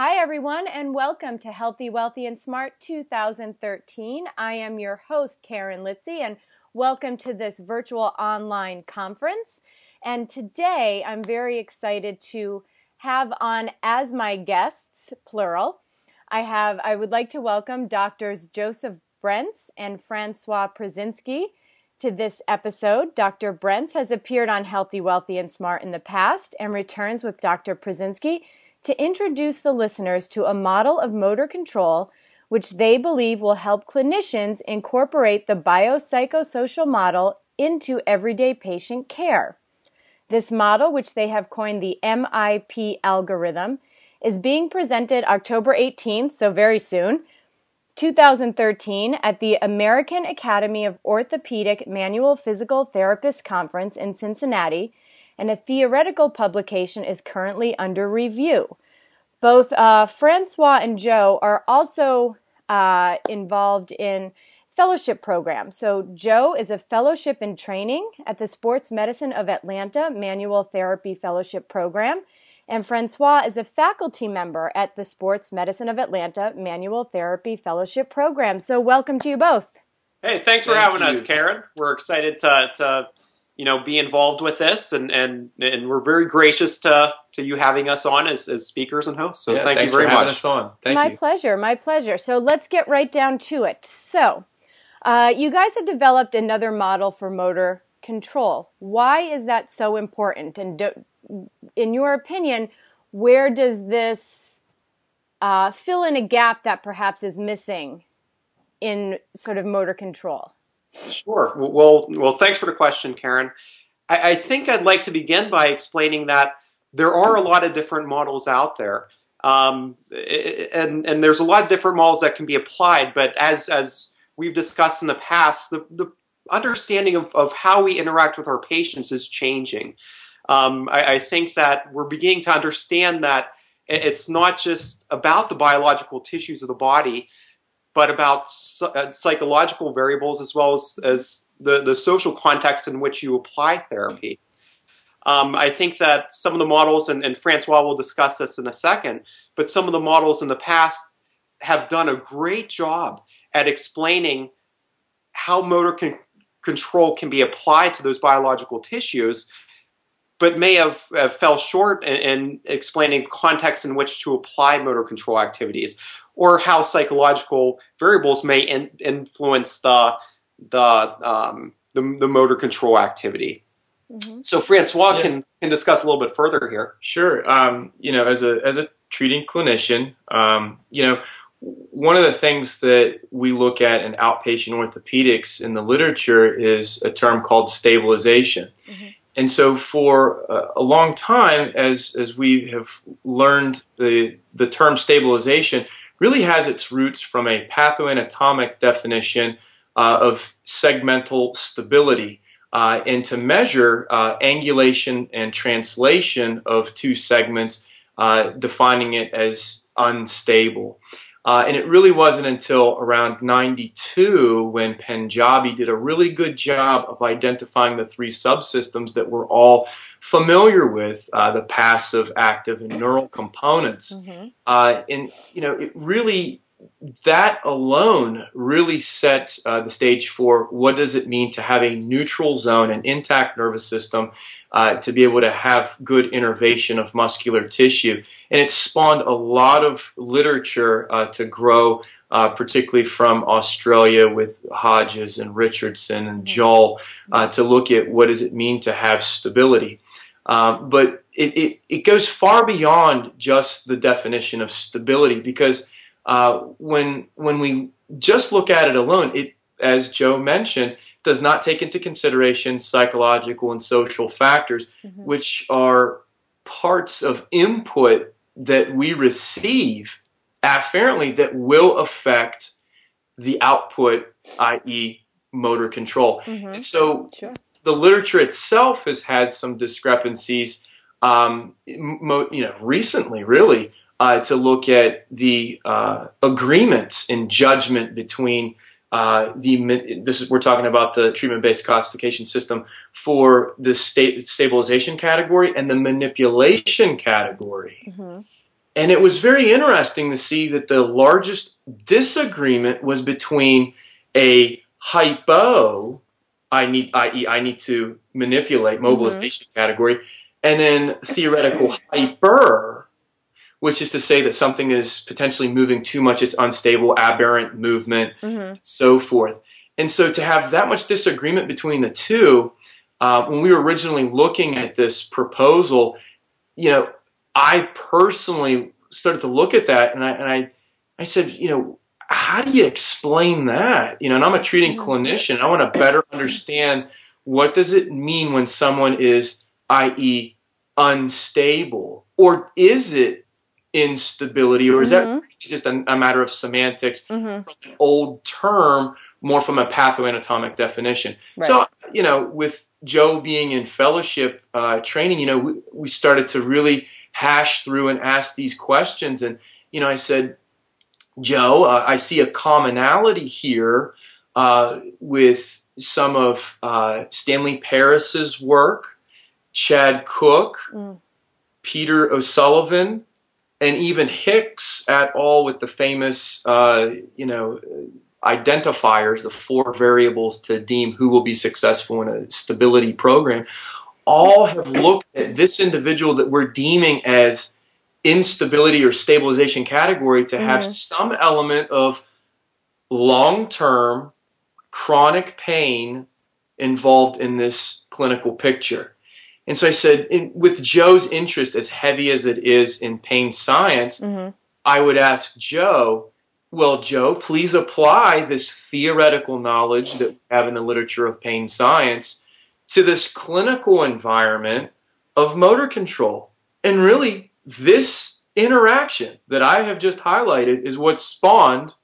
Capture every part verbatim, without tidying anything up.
Hi everyone and welcome to Healthy, Wealthy and Smart two thousand thirteen. I am your host Karen Litzy and welcome to this virtual online conference. And today I'm very excited to have on as my guests, plural, I have I would like to welcome Doctors Joseph Brence and Francois Prizinski to this episode. Doctor Brence has appeared on Healthy, Wealthy and Smart in the past and returns with Doctor Prizinski to introduce the listeners to a model of motor control which they believe will help clinicians incorporate the biopsychosocial model into everyday patient care. This model, which they have coined the M I P algorithm, is being presented October eighteenth, so very soon, two thousand thirteen, at the American Academy of Orthopedic Manual Physical Therapists Conference in Cincinnati, and a theoretical publication is currently under review. Both uh, Francois and Joe are also uh, involved in fellowship programs. So Joe is a fellowship in training at the Sports Medicine of Atlanta Manual Therapy Fellowship Program, and Francois is a faculty member at the Sports Medicine of Atlanta Manual Therapy Fellowship Program. So welcome to you both. Hey, thanks for having us, Karen. We're excited to... to... you know, be involved with this, and and and we're very gracious to to you having us on as, as speakers and hosts. So yeah, thank you very for much. Us on. Thank my you. pleasure, my pleasure. So let's get right down to it. So, uh, you guys have developed another model for motor control. Why is that so important? And do, in your opinion, where does this uh, fill in a gap that perhaps is missing in sort of motor control? Sure. Well, well, thanks for the question, Karen. I, I think I'd like to begin by explaining that there are a lot of different models out there, um, and, and there's a lot of different models that can be applied, but as, as we've discussed in the past, the, the understanding of, of how we interact with our patients is changing. Um, I, I think that we're beginning to understand that it's not just about the biological tissues of the body, but about psychological variables as well as, as the, the social context in which you apply therapy. Um, I think that some of the models, and, and Francois will discuss this in a second, but some of the models in the past have done a great job at explaining how motor con- control can be applied to those biological tissues, but may have, have fell short in, in explaining the context in which to apply motor control activities, or how psychological variables may in, influence the the, um, the the motor control activity. Mm-hmm. So Francois yeah. can, can discuss a little bit further here. Sure. Um, you know, as a as a treating clinician, um, you know, one of the things that we look at in outpatient orthopedics in the literature is a term called stabilization. Mm-hmm. And so for a long time, as as we have learned, the the term stabilization really has its roots from a pathoanatomic definition uh, of segmental stability, uh, and to measure uh, angulation and translation of two segments, uh, defining it as unstable. Uh, and it really wasn't until around ninety-two when Panjabi did a really good job of identifying the three subsystems that we're all familiar with, uh, the passive, active, and neural components. Mm-hmm. Uh, and, you know, it really, that alone really set uh, the stage for what does it mean to have a neutral zone, an intact nervous system, uh, to be able to have good innervation of muscular tissue. And it spawned a lot of literature uh, to grow, uh, particularly from Australia with Hodges and Richardson and Joel, uh, to look at what does it mean to have stability. Uh, but it, it, it goes far beyond just the definition of stability, because Uh, when when we just look at it alone, it, as Joe mentioned, does not take into consideration psychological and social factors, mm-hmm. which are parts of input that we receive afferently that will affect the output, that is motor control. Mm-hmm. And so sure. the literature itself has had some discrepancies, um, mo- you know, recently, really. Uh, to look at the uh, agreements and judgment between uh, the this is we're talking about the treatment-based classification system for the state stabilization category and the manipulation category, mm-hmm. And it was very interesting to see that the largest disagreement was between a hypo, I need, that is, I need to manipulate mobilization mm-hmm. category, and then theoretical hyper, which is to say that something is potentially moving too much, it's unstable, aberrant movement, mm-hmm. so forth. And so to have that much disagreement between the two, uh, when we were originally looking at this proposal, you know, I personally started to look at that, and I and I, I said, you know, how do you explain that? You know, and I'm a treating clinician. I want to better understand what does it mean when someone is, that is, unstable, or is it instability, or is mm-hmm. that just a, a matter of semantics, mm-hmm. from an old term, more from a pathoanatomic definition? Right. So, you know, with Joe being in fellowship uh, training, you know, we, we started to really hash through and ask these questions. And, you know, I said, Joe, uh, I see a commonality here uh, with some of uh, Stanley Paris's work, Chad Cook, mm. Peter O'Sullivan, and even Hicks et al. With the famous, uh, you know, identifiers, the four variables to deem who will be successful in a stability program. All have looked at this individual that we're deeming as instability or stabilization category to have mm-hmm. some element of long-term chronic pain involved in this clinical picture. And so I said, in, with Joe's interest as heavy as it is in pain science, mm-hmm. I would ask Joe, well, Joe, please apply this theoretical knowledge that we have in the literature of pain science to this clinical environment of motor control. And really, this interaction that I have just highlighted is what spawned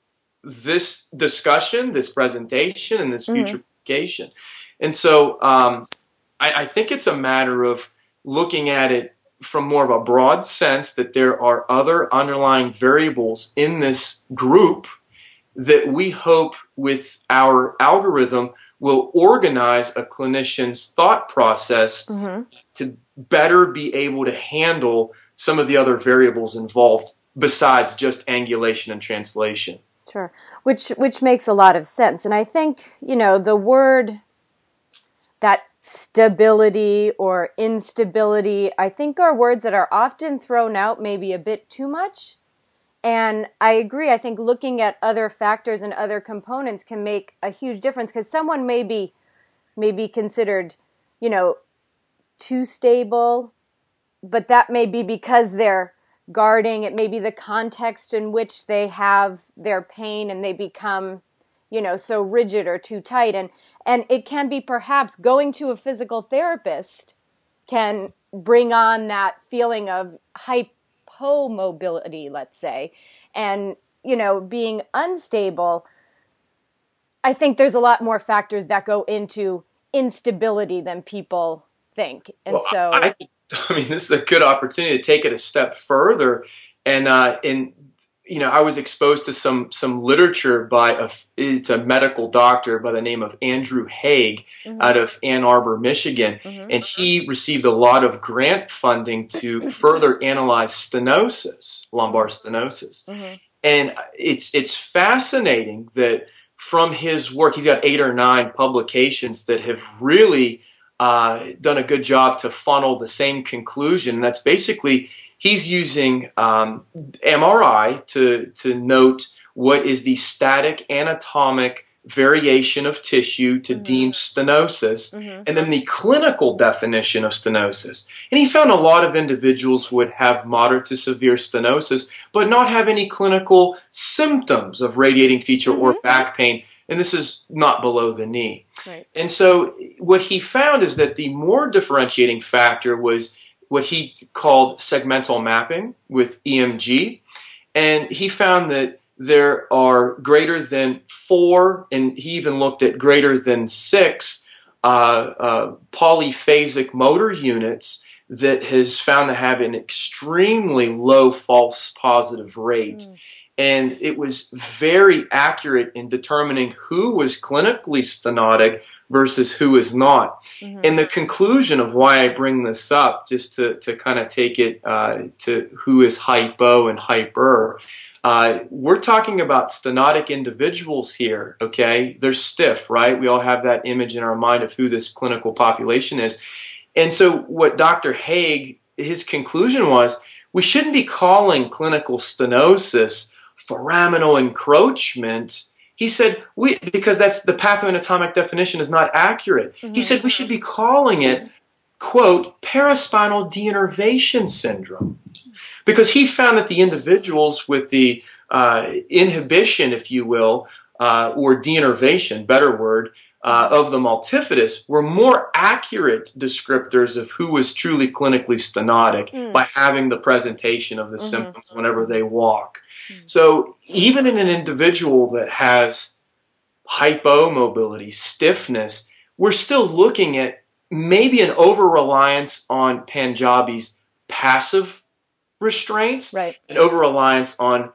this discussion, this presentation, and this future mm-hmm. publication. And so um, I, I think it's a matter of looking at it from more of a broad sense that there are other underlying variables in this group that we hope with our algorithm will organize a clinician's thought process mm-hmm. to better be able to handle some of the other variables involved besides just angulation and translation. Sure, which which makes a lot of sense. And I think, you know, the word that stability or instability, I think are words that are often thrown out maybe a bit too much. And I agree. I think looking at other factors and other components can make a huge difference, because someone may be, may be considered, you know, too stable, but that may be because they're guarding. It may be the context in which they have their pain and they become, you know, so rigid or too tight. And, and it can be perhaps going to a physical therapist can bring on that feeling of hype, mobility, let's say, and, you know, being unstable. I think there's a lot more factors that go into instability than people think. And well, so I, I mean, this is a good opportunity to take it a step further. And, uh, and, you know, I was exposed to some, some literature by a, it's a medical doctor by the name of Andrew Haig mm-hmm. out of Ann Arbor, Michigan. Mm-hmm. And he received a lot of grant funding to further analyze stenosis, lumbar stenosis. Mm-hmm. And it's, it's fascinating that from his work, he's got eight or nine publications that have really uh, done a good job to funnel the same conclusion. And that's basically he's using um, M R I to, to note what is the static anatomic variation of tissue to mm-hmm. deem stenosis, mm-hmm. and then the clinical definition of stenosis. And he found a lot of individuals would have moderate to severe stenosis, but not have any clinical symptoms of radiating feature mm-hmm. or back pain, and this is not below the knee. Right. And so what he found is that the more differentiating factor was what he called segmental mapping with E M G. And he found that there are greater than four, and he even looked at greater than six uh, uh, polyphasic motor units that has found to have an extremely low false positive rate. Mm. And it was very accurate in determining who was clinically stenotic versus who was not. Mm-hmm. And the conclusion of why I bring this up, just to, to kind of take it uh, to who is hypo and hyper, uh, we're talking about stenotic individuals here, okay? They're stiff, right? We all have that image in our mind of who this clinical population is. And so what Doctor Haig, his conclusion was, we shouldn't be calling clinical stenosis foraminal encroachment. He said, we, because that's the pathoanatomic definition is not accurate. Mm-hmm. He said we should be calling it, quote, paraspinal deinnervation syndrome. Because he found that the individuals with the uh, inhibition, if you will, uh, or deinnervation, better word, Uh, of the multifidus were more accurate descriptors of who was truly clinically stenotic mm. by having the presentation of the mm-hmm. symptoms whenever they walk. Mm. So even in an individual that has hypomobility, stiffness, we're still looking at maybe an over-reliance on Panjabi's passive restraints, right. an over-reliance on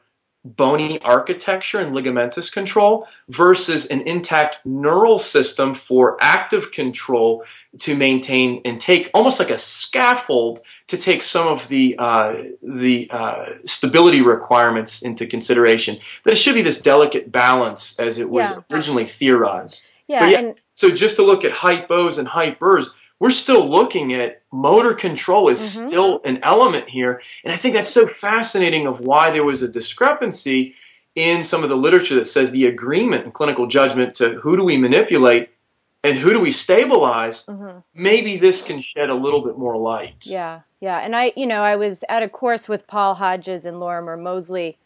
bony architecture and ligamentous control versus an intact neural system for active control to maintain and take almost like a scaffold to take some of the uh, the uh, stability requirements into consideration. That it should be this delicate balance as it was yeah. originally theorized. Yeah, yeah, and so just to look at hypos and hypers, we're still looking at motor control is mm-hmm. still an element here. And I think that's so fascinating of why there was a discrepancy in some of the literature that says the agreement in clinical judgment to who do we manipulate and who do we stabilize, mm-hmm. maybe this can shed a little bit more light. Yeah, yeah. And I, you know, I was at a course with Paul Hodges and Lorimer Moseley,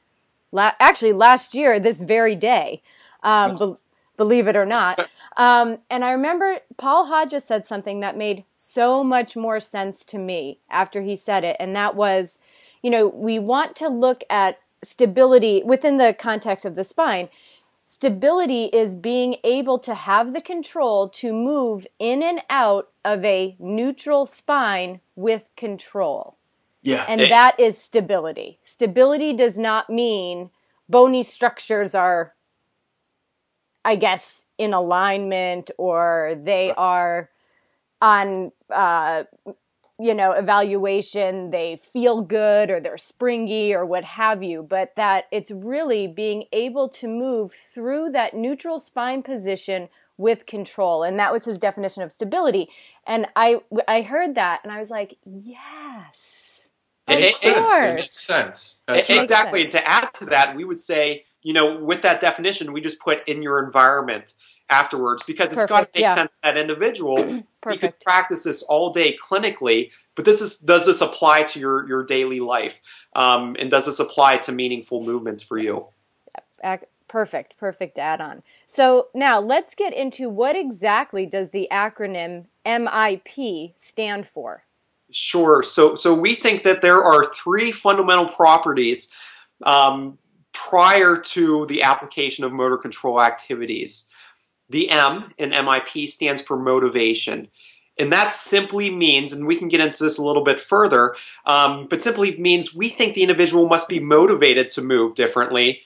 la actually last year, this very day, um, be believe it or not. Um, and I remember Paul Hodges said something that made so much more sense to me after he said it. And that was, you know, we want to look at stability within the context of the spine. Stability is being able to have the control to move in and out of a neutral spine with control. Yeah. And hey. That is stability. Stability does not mean bony structures are, I guess, in alignment, or they are on, uh, you know, evaluation, they feel good, or they're springy, or what have you, but that it's really being able to move through that neutral spine position with control. And that was his definition of stability. And I, I heard that, and I was like, yes, of course. It makes sense. That's right. Exactly. To add to that, we would say, you know, with that definition, we just put in your environment afterwards, because it's got to make yeah. sense to that individual. You could practice this all day clinically, but this is, does this apply to your, your daily life? Um, and does this apply to meaningful movement for you? Perfect, perfect add-on. So now let's get into what exactly does the acronym M I P stand for? Sure. So, so we think that there are three fundamental properties um, prior to the application of motor control activities. The M in M I P stands for motivation. And that simply means, and we can get into this a little bit further, um, but simply means we think the individual must be motivated to move differently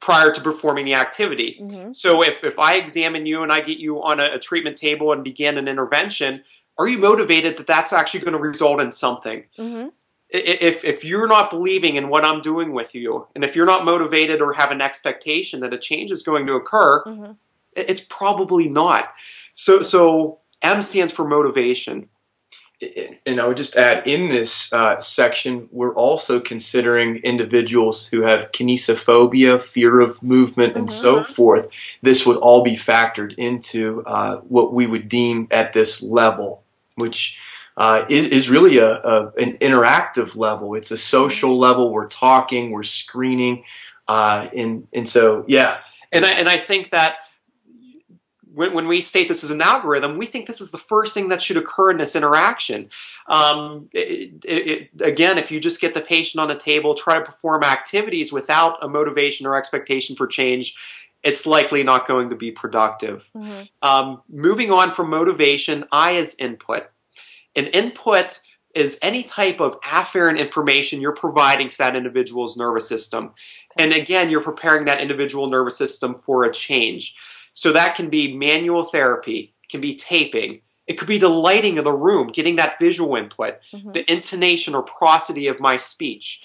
prior to performing the activity. Mm-hmm. So if, if I examine you and I get you on a, a treatment table and begin an intervention, are you motivated that that's actually going to result in something? Mm-hmm. If, if you're not believing in what I'm doing with you, and if you're not motivated or have an expectation that a change is going to occur, mm-hmm. it's probably not. So, so M stands for motivation. And I would just add, in this uh, section, we're also considering individuals who have kinesiophobia, fear of movement, mm-hmm. and so forth. This would all be factored into uh, what we would deem at this level, which Uh, is, is really a, a, an interactive level. It's a social level. We're talking, we're screening. Uh, and, and so, yeah. And I, and I think that when, when we state this as an algorithm, we think this is the first thing that should occur in this interaction. Um, it, it, again, if you just get the patient on the table, try to perform activities without a motivation or expectation for change, it's likely not going to be productive. Mm-hmm. um, moving on from motivation, I is input. And input is any type of afferent information you're providing to that individual's nervous system. And again, you're preparing that individual nervous system for a change. So that can be manual therapy, can be taping, it could be the lighting of the room, getting that visual input, mm-hmm. the intonation or prosody of my speech.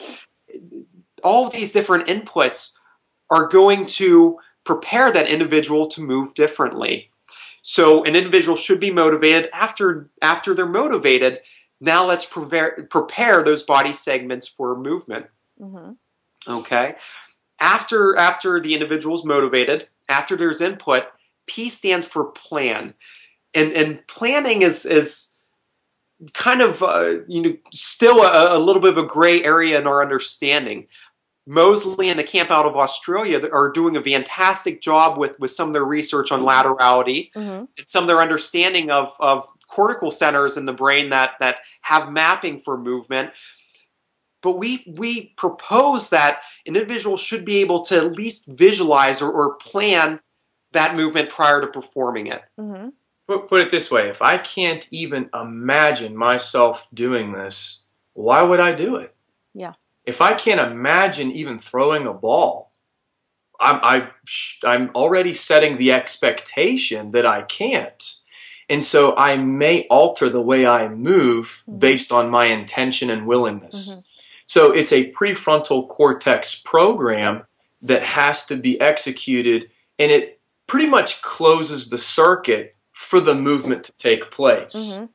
All of these different inputs are going to prepare that individual to move differently. So an individual should be motivated. After, after they're motivated, now let's prepare, prepare those body segments for movement. Mm-hmm. Okay. After, after the individual's motivated, after there's input, P stands for plan. And, and planning is, is kind of, uh, you know, still a, a little bit of a gray area in our understanding. Moseley and the camp out of Australia are doing a fantastic job with, with some of their research on laterality mm-hmm. and some of their understanding of, of cortical centers in the brain that, that have mapping for movement. But we, we propose that an individual should be able to at least visualize or, or plan that movement prior to performing it. Mm-hmm. Put it this way, if I can't even imagine myself doing this, why would I do it? Yeah. If I can't imagine even throwing a ball, I'm, I, I'm already setting the expectation that I can't. And so I may alter the way I move mm-hmm. based on my intention and willingness. Mm-hmm. So it's a prefrontal cortex program that has to be executed, and it pretty much closes the circuit for the movement to take place. Mm-hmm.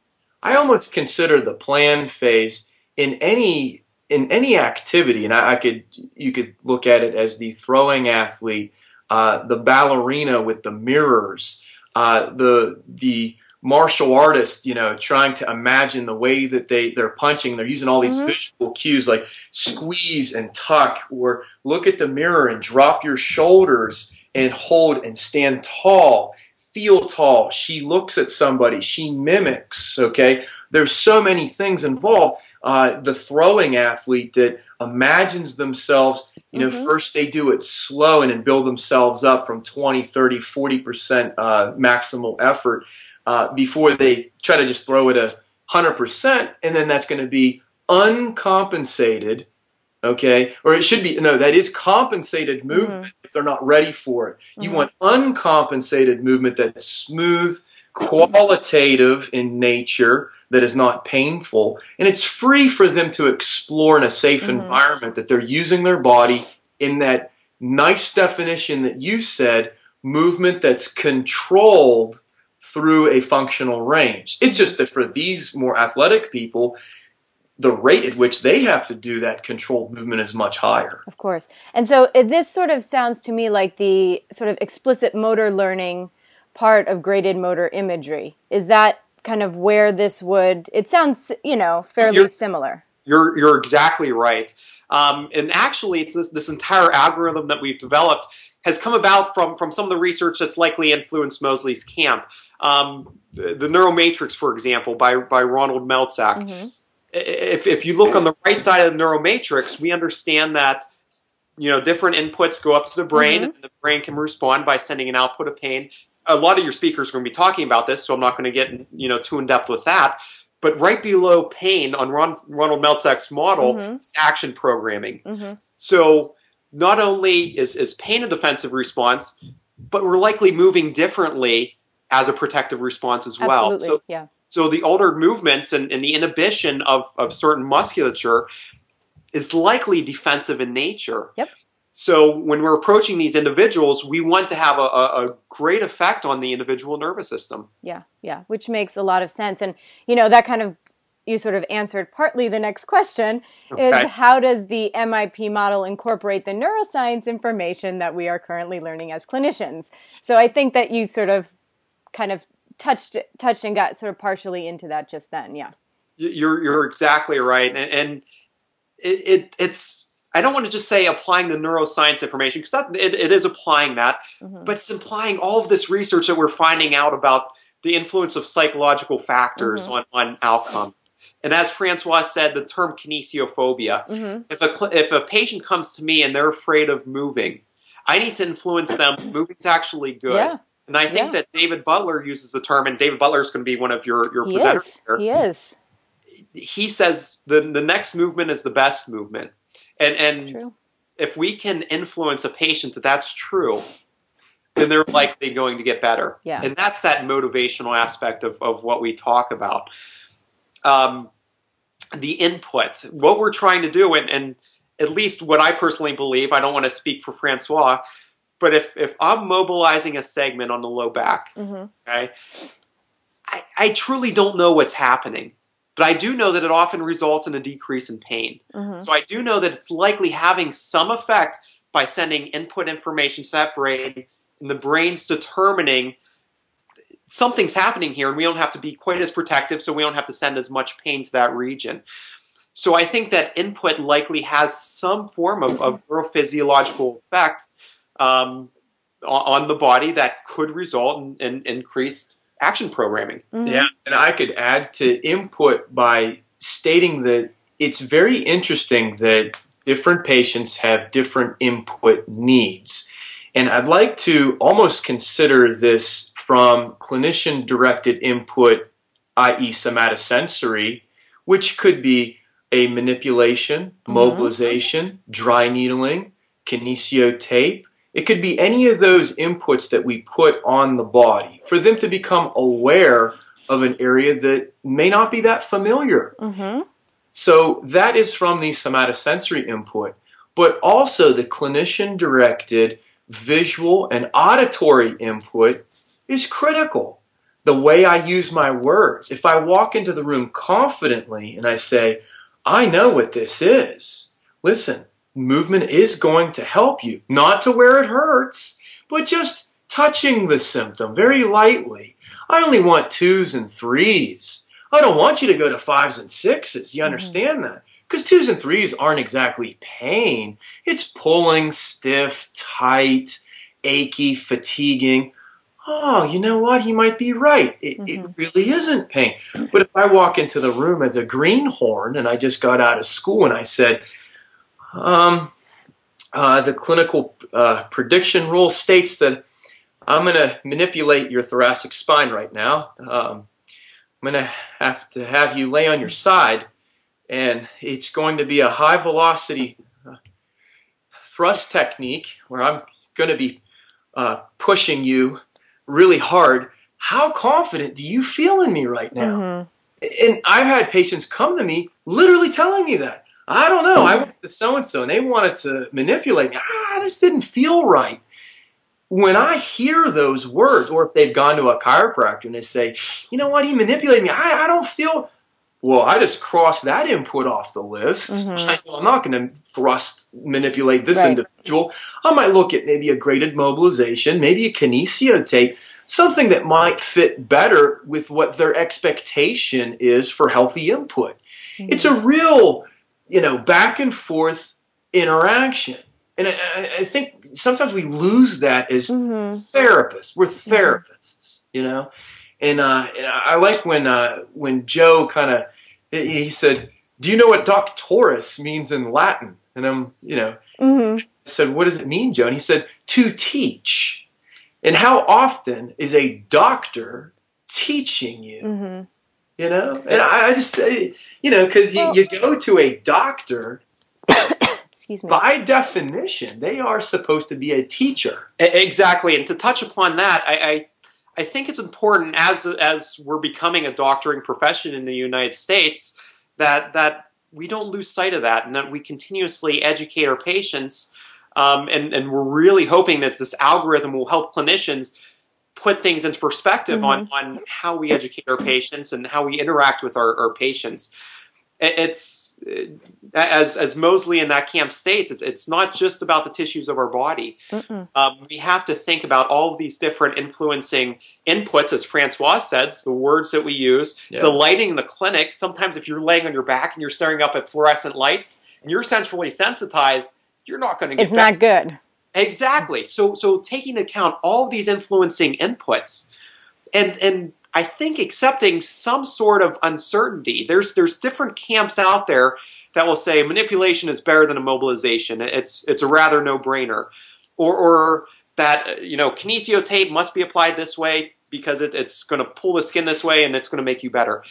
I almost consider the plan phase in any in any activity, and I, I could you could look at it as the throwing athlete, uh, the ballerina with the mirrors, uh, the the martial artist, you know, trying to imagine the way that they they're punching. They're using all these mm-hmm. visual cues like squeeze and tuck, or look at the mirror and drop your shoulders and hold and stand tall. Feel tall. She looks at somebody. She mimics. Okay. There's so many things involved. Uh, the throwing athlete that imagines themselves, you know, mm-hmm. first they do it slow and then build themselves up from twenty, thirty, forty percent uh, maximal effort uh, before they try to just throw it a one hundred percent. And then that's going to be uncompensated. Okay, or it should be, no, that is compensated movement mm-hmm. if they're not ready for it. Mm-hmm. You want uncompensated movement that's smooth, qualitative in nature, that is not painful, and it's free for them to explore in a safe mm-hmm. environment, that they're using their body in that nice definition that you said, movement that's controlled through a functional range. It's just that for these more athletic people, the rate at which they have to do that controlled movement is much higher. Of course. And so this sort of sounds to me like the sort of explicit motor learning part of graded motor imagery. Is that kind of where this would, it sounds, you know, fairly you're, similar. You're, you're exactly right. Um, and actually, it's this, this entire algorithm that we've developed has come about from, from some of the research that's likely influenced Moseley's camp. Um, the, the Neuromatrix, for example, by, by Ronald Melzack. Mm-hmm. If, if you look on the right side of the Neuromatrix, we understand that, you know, different inputs go up to the brain, mm-hmm. and the brain can respond by sending an output of pain. A lot of your speakers are going to be talking about this, so I'm not going to get, you know, too in depth with that. But right below pain on Ron, Ronald Melzack's model mm-hmm. is action programming. Mm-hmm. So not only is, is pain a defensive response, but we're likely moving differently as a protective response as well. Absolutely, so, yeah. So the altered movements and, and the inhibition of, of certain musculature is likely defensive in nature. Yep. So when we're approaching these individuals, we want to have a, a, a great effect on the individual nervous system. Yeah, yeah, which makes a lot of sense. And, you know, that kind of, you sort of answered partly the next question, okay. is how does the M I P model incorporate the neuroscience information that we are currently learning as clinicians? So I think that you sort of kind of touched touched and got sort of partially into that just then. Yeah, you're you're exactly right. And, and it, it it's I don't want to just say applying the neuroscience information, because that it, it is applying that, mm-hmm. but it's implying all of this research that we're finding out about the influence of psychological factors mm-hmm. on, on outcome. And as Francois said, the term kinesiophobia, mm-hmm. if a if a patient comes to me and they're afraid of moving, I need to influence them. Moving's actually good. Yeah. And I think yeah. that David Butler uses the term, and David Butler is going to be one of your, your presenters. Yes, he is. he says the, the next movement is the best movement. And, and if we can influence a patient that that's true, then they're likely going to get better. Yeah. And that's that motivational aspect of, of what we talk about. Um, the input, what we're trying to do, and, and at least what I personally believe, I don't want to speak for Francois, but if, if I'm mobilizing a segment on the low back, mm-hmm. okay, I, I truly don't know what's happening. But I do know that it often results in a decrease in pain. Mm-hmm. So I do know that it's likely having some effect by sending input information to that brain, and the brain's determining something's happening here, and we don't have to be quite as protective, so we don't have to send as much pain to that region. So I think that input likely has some form of, of neurophysiological effect um, on the body that could result in, in increased action programming. Mm-hmm. Yeah, and I could add to input by stating that it's very interesting that different patients have different input needs. And I'd like to almost consider this from clinician-directed input, that is somatosensory, which could be a manipulation, mobilization, mm-hmm. dry needling, kinesio tape. It could be any of those inputs that we put on the body for them to become aware of an area that may not be that familiar. Mm-hmm. So that is from the somatosensory input, but also the clinician-directed visual and auditory input is critical. The way I use my words. If I walk into the room confidently and I say, I know what this is, listen, movement is going to help you, not to where it hurts, but just touching the symptom very lightly. I only want twos and threes. I don't want you to go to fives and sixes. You understand mm-hmm. that? Because twos and threes aren't exactly pain. It's pulling, stiff, tight, achy, fatiguing. Oh, you know what? He might be right. It, mm-hmm. it really isn't pain. But if I walk into the room as a greenhorn and I just got out of school and I said, Um, uh, the clinical uh, prediction rule states that I'm going to manipulate your thoracic spine right now. Um, I'm going to have to have you lay on your side, and it's going to be a high velocity uh, thrust technique where I'm going to be uh, pushing you really hard. How confident do you feel in me right now? Mm-hmm. And I've had patients come to me literally telling me that. I don't know. I went to so-and-so, and they wanted to manipulate me. Ah, I just didn't feel right. When I hear those words, or if they've gone to a chiropractor and they say, you know what, he manipulated me. I, I don't feel – well, I just crossed that input off the list. Mm-hmm. I'm not going to thrust manipulate this right. individual. I might look at maybe a graded mobilization, maybe a kinesio tape, something that might fit better with what their expectation is for healthy input. Mm-hmm. It's a real – you know, back and forth interaction. And I, I think sometimes we lose that as mm-hmm. therapists. We're therapists, you know. And, uh, and I like when uh, when Joe kind of, he said, do you know what doctoris means in Latin? And I'm, you know, mm-hmm. I said, what does it mean, Joe? And he said, to teach. And how often is a doctor teaching you? Mm-hmm. You know, and I just, you know, because you, you go to a doctor, excuse me. By definition, they are supposed to be a teacher. Exactly. And to touch upon that, I, I, I think it's important as as we're becoming a doctoring profession in the United States that, that we don't lose sight of that and that we continuously educate our patients. Um, and, and we're really hoping that this algorithm will help clinicians put things into perspective mm-hmm. on, on how we educate our patients and how we interact with our, our patients. It's, as, as Moseley in that camp states, it's, it's not just about the tissues of our body. Um, we have to think about all of these different influencing inputs, as Francois says, the words that we use, yeah. the lighting in the clinic. Sometimes if you're laying on your back and you're staring up at fluorescent lights and you're centrally sensitized, you're not going to get It's back. Not good. Exactly. So, so taking into account all these influencing inputs, and and I think accepting some sort of uncertainty. There's there's different camps out there that will say manipulation is better than immobilization. It's it's a rather no-brainer, or or that you know kinesio tape must be applied this way because it, it's going to pull the skin this way and it's going to make you better.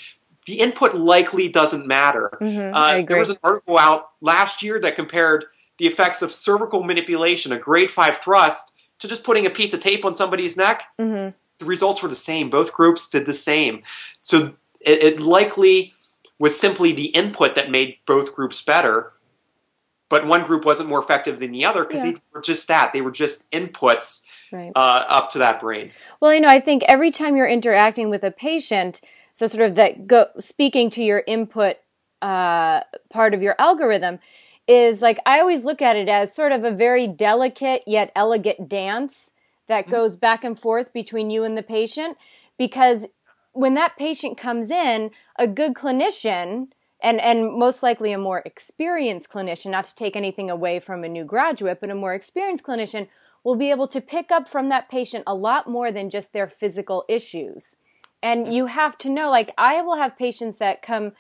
the input likely doesn't matter. Mm-hmm, uh, I agree. There was an article out last year that compared the effects of cervical manipulation, a grade five thrust, to just putting a piece of tape on somebody's neck. Mm-hmm. The results were the same. Both groups did the same. So it, it likely was simply the input that made both groups better. But one group wasn't more effective than the other because yeah. they were just that. They were just inputs right. uh, up to that brain. Well, you know, I think every time you're interacting with a patient, so sort of that go, speaking to your input uh, part of your algorithm is like, I always look at it as sort of a very delicate yet elegant dance that goes back and forth between you and the patient. Because when that patient comes in, a good clinician, and, and most likely a more experienced clinician, not to take anything away from a new graduate, but a more experienced clinician will be able to pick up from that patient a lot more than just their physical issues. And you have to know, like, I will have patients that come,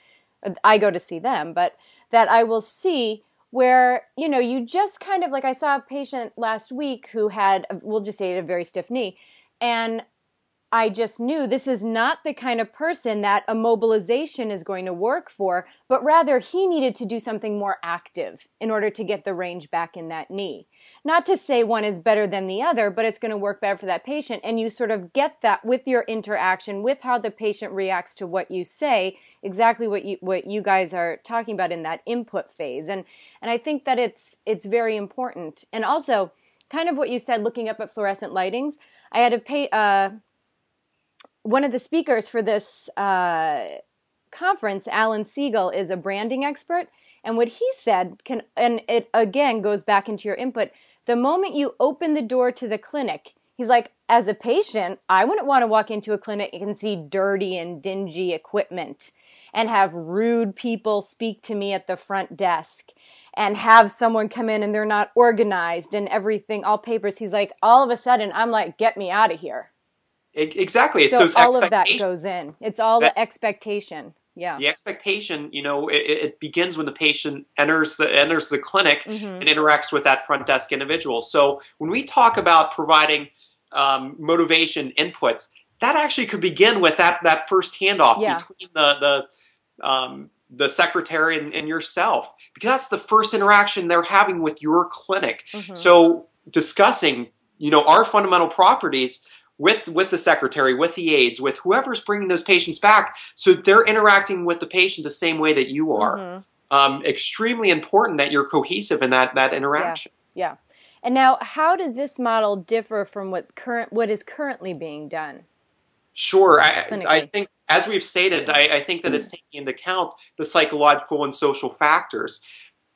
I go to see them, but that I will see where, you know, you just kind of, like, I saw a patient last week who had, we'll just say, a very stiff knee. And I just knew this is not the kind of person that a mobilization is going to work for, but rather he needed to do something more active in order to get the range back in that knee. Not to say one is better than the other, but it's going to work better for that patient. And you sort of get that with your interaction, with how the patient reacts to what you say, exactly what you what you guys are talking about in that input phase. And and I think that it's it's very important. And also, kind of what you said, looking up at fluorescent lightings, I had a pay. Uh, One of the speakers for this uh, conference, Alan Siegel, is a branding expert. And what he said, can, and it again goes back into your input, the moment you open the door to the clinic, he's like, as a patient, I wouldn't want to walk into a clinic and see dirty and dingy equipment and have rude people speak to me at the front desk and have someone come in and they're not organized and everything, all papers. He's like, all of a sudden, I'm like, get me out of here. Exactly. It's so those all of that goes in. It's all that, the expectation. Yeah. The expectation, you know, it, it begins when the patient enters the enters the clinic mm-hmm. and interacts with that front desk individual. So when we talk about providing um, motivation inputs, that actually could begin with that that first handoff yeah. between the the um, the secretary and, and yourself, because that's the first interaction they're having with your clinic. Mm-hmm. So discussing, you know, our fundamental properties. With with the secretary, with the aides, with whoever's bringing those patients back, so they're interacting with the patient the same way that you are. Mm-hmm. Um, extremely important that you're cohesive in that that interaction. Yeah. yeah. And now, how does this model differ from what current what is currently being done? Sure, I, I think as we've stated, I, I think that it's taking into account the psychological and social factors.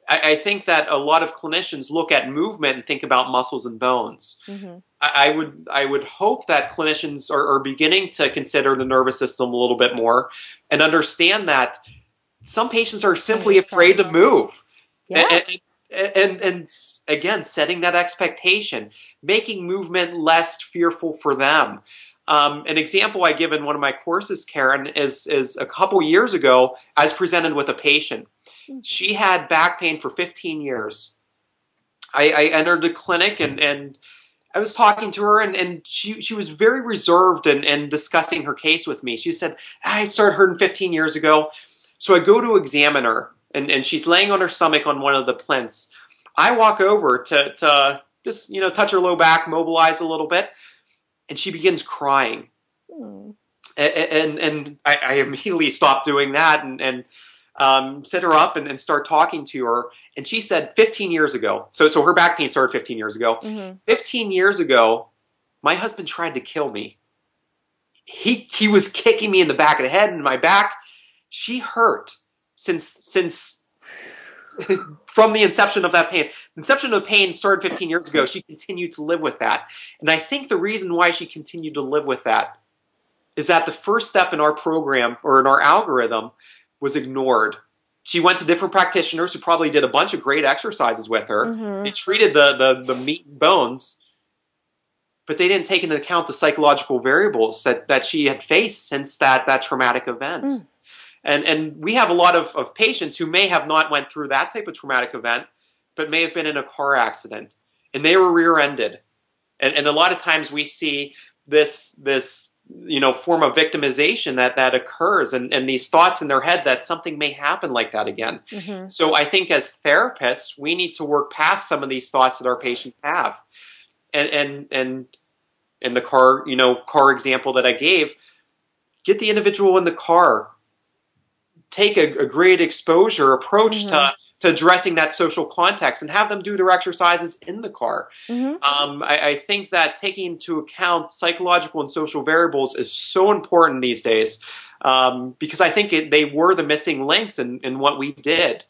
I think that a lot of clinicians look at movement and think about muscles and bones. Mm-hmm. I would I would hope that clinicians are, are beginning to consider the nervous system a little bit more and understand that some patients are simply afraid to move. Yeah. And, and, and, and again, setting that expectation, making movement less fearful for them. Um, an example I give in one of my courses, Karen, is, is a couple years ago, I was presented with a patient. She had back pain for fifteen years. I, I entered the clinic and, and I was talking to her, and, and she, she was very reserved in, in discussing her case with me. She said, I started hurting fifteen years ago. So I go to examine her, and, and she's laying on her stomach on one of the plinths. I walk over to, to just, you know, touch her low back, mobilize a little bit, and she begins crying. Mm. And, and, and I, I immediately stopped doing that and, and Um, set her up and, and start talking to her. And she said fifteen years ago, so so her back pain started fifteen years ago. Mm-hmm. fifteen years ago, my husband tried to kill me. He he was kicking me in the back of the head and my back. She hurt since, since from the inception of that pain. The inception of pain started fifteen years ago. She continued to live with that. And I think the reason why she continued to live with that is that the first step in our program or in our algorithm was ignored. She went to different practitioners who probably did a bunch of great exercises with her. Mm-hmm. They treated the, the, the meat and bones, but they didn't take into account the psychological variables that, that she had faced since that, that traumatic event. Mm. And and we have a lot of, of patients who may have not went through that type of traumatic event, but may have been in a car accident, and they were rear-ended. And, and a lot of times we see this this you know, form of victimization that, that occurs, and, and these thoughts in their head that something may happen like that again. Mm-hmm. So I think as therapists, we need to work past some of these thoughts that our patients have. And, and, and in the car, you know, car example that I gave, get the individual in the car, take a, a great exposure approach mm-hmm. to, to addressing that social context, and have them do their exercises in the car. Mm-hmm. Um, I, I think that taking into account psychological and social variables is so important these days, um, because I think it, they were the missing links in, in what we did.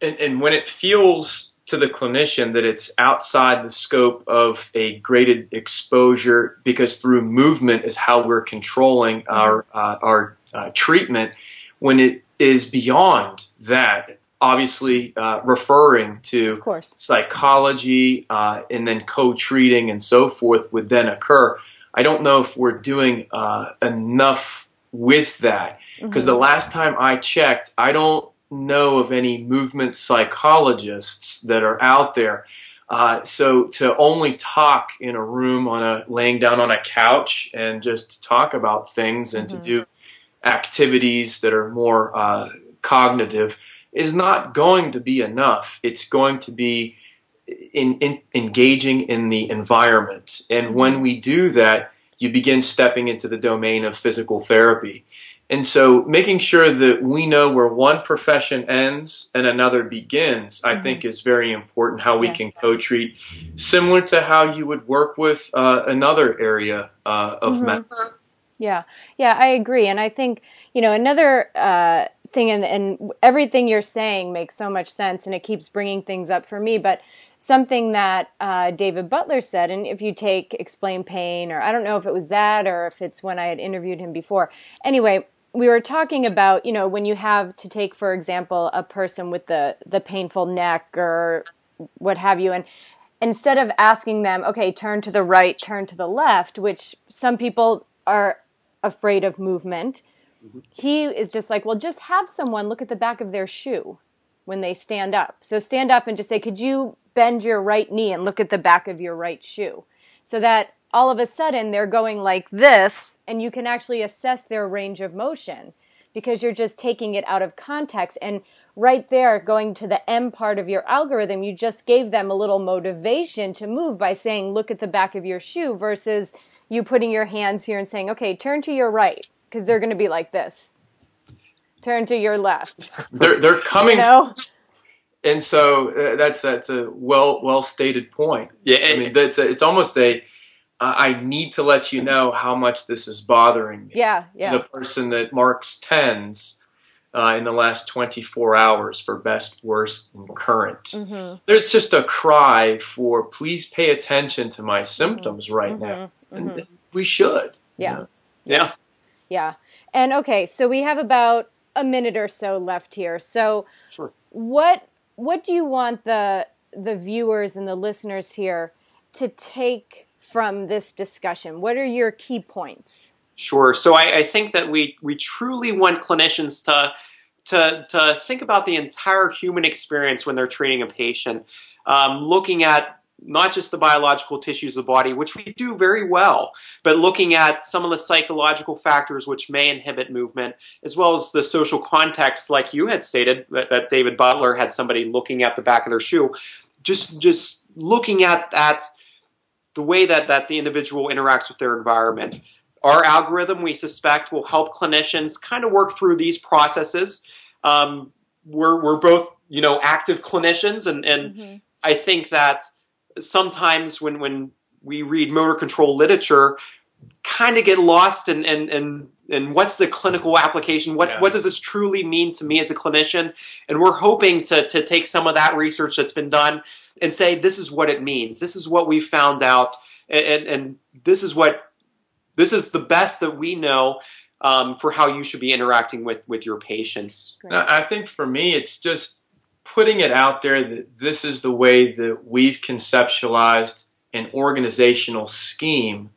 And, and when it feels to the clinician that it's outside the scope of a graded exposure, because through movement is how we're controlling mm-hmm. our, uh, our uh, treatment, when it is beyond that, obviously uh, referring to of course. psychology uh, and then co-treating and so forth would then occur. I don't know if we're doing uh, enough with that, because mm-hmm. the last time I checked, I don't know of any movement psychologists that are out there. Uh, so to only talk in a room on a laying down on a couch and just talk about things and mm-hmm. to do activities that are more uh, cognitive is not going to be enough. It's going to be in, in engaging in the environment. And when we do that, you begin stepping into the domain of physical therapy. And so making sure that we know where one profession ends and another begins, I mm-hmm. think is very important, how we yeah. can co-treat, similar to how you would work with uh, another area uh, of mm-hmm. medicine. Yeah, yeah, I agree. And I think, you know, another... Uh, thing and, and everything you're saying makes so much sense, and it keeps bringing things up for me, but something that uh, David Butler said, and if you take Explain Pain, or I don't know if it was that or if it's when I had interviewed him before. Anyway, we were talking about, you know, when you have to take, for example, a person with the, the painful neck or what have you, and instead of asking them, okay, turn to the right, turn to the left, which some people are afraid of movement, he is just like, well, just have someone look at the back of their shoe when they stand up. So stand up and just say, could you bend your right knee and look at the back of your right shoe? So that all of a sudden they're going like this, and you can actually assess their range of motion, because you're just taking it out of context. And right there, going to the M part of your algorithm, you just gave them a little motivation to move by saying, look at the back of your shoe, versus you putting your hands here and saying, okay, turn to your right. Because they're going to be like this. Turn to your left. They're they're coming. You know? And so uh, that's that's a well well stated point. Yeah, I mean that's a, it's almost a uh, I need to let you know how much this is bothering me. Yeah, yeah. The person that marks tens uh, in the last twenty-four hours for best, worst, and current. Mm-hmm. There's just a cry for please pay attention to my symptoms mm-hmm. right mm-hmm. now, mm-hmm. and we should. Yeah, you know? yeah. Yeah. And okay, so we have about a minute or so left here. So sure. what what do you want the the viewers and the listeners here to take from this discussion? What are your key points? Sure. So I, I think that we, we truly want clinicians to to to think about the entire human experience when they're treating a patient, um, looking at not just the biological tissues of the body, which we do very well, but looking at some of the psychological factors which may inhibit movement, as well as the social context, like you had stated, that, that David Butler had somebody looking at the back of their shoe, just just looking at, at the way that, that the individual interacts with their environment. Our algorithm, we suspect, will help clinicians kind of work through these processes. Um, we're, we're both, you know, active clinicians, and, and mm-hmm. I think that sometimes when, when we read motor control literature, kind of get lost in, in, in, in what's the clinical application, what, yeah. what does this truly mean to me as a clinician? And we're hoping to, to take some of that research that's been done and say, this is what it means. This is what we found out. And, and this is what, this is the best that we know um, for how you should be interacting with, with your patients. Now, I think for me, it's just putting it out there that this is the way that we've conceptualized an organizational scheme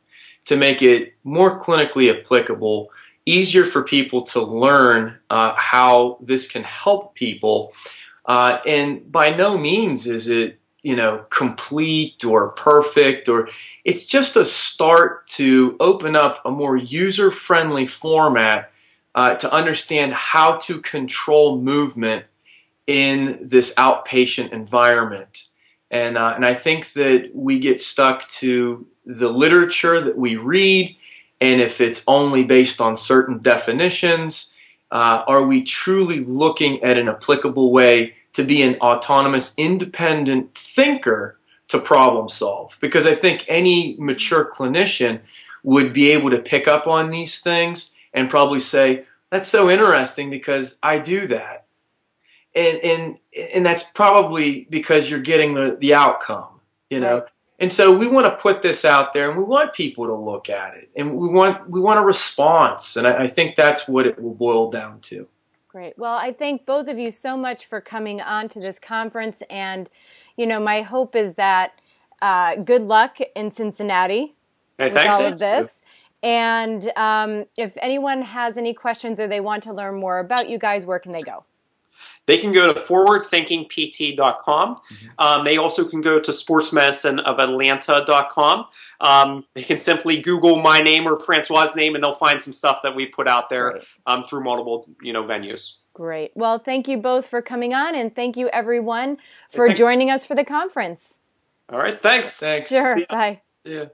to make it more clinically applicable, easier for people to learn uh, how this can help people. Uh, and by no means is it you know, complete or perfect, or it's just a start to open up a more user-friendly format uh, to understand how to control movement in this outpatient environment. And, uh, and I think that we get stuck to the literature that we read, and if it's only based on certain definitions, uh, are we truly looking at an applicable way to be an autonomous, independent thinker to problem solve? Because I think any mature clinician would be able to pick up on these things and probably say, that's so interesting because I do that. And, and, and that's probably because you're getting the, the outcome, you know? Right. And so we want to put this out there, and we want people to look at it, and we want, we want a response. And I, I think that's what it will boil down to. Great. Well, I thank both of you so much for coming on to this conference. And, you know, my hope is that uh, good luck in Cincinnati hey, with thanks. all of this. And um, if anyone has any questions or they want to learn more about you guys, where can they go? They can go to forward thinking p t dot com. Mm-hmm. Um, they also can go to sports medicine of Atlanta dot com. Um, they can simply Google my name or Francois's name, and they'll find some stuff that we put out there right. um, through multiple, you know, venues. Great. Well, thank you both for coming on, and thank you everyone for thanks. joining us for the conference. All right. Thanks. Thanks. Sure. Bye. Yeah.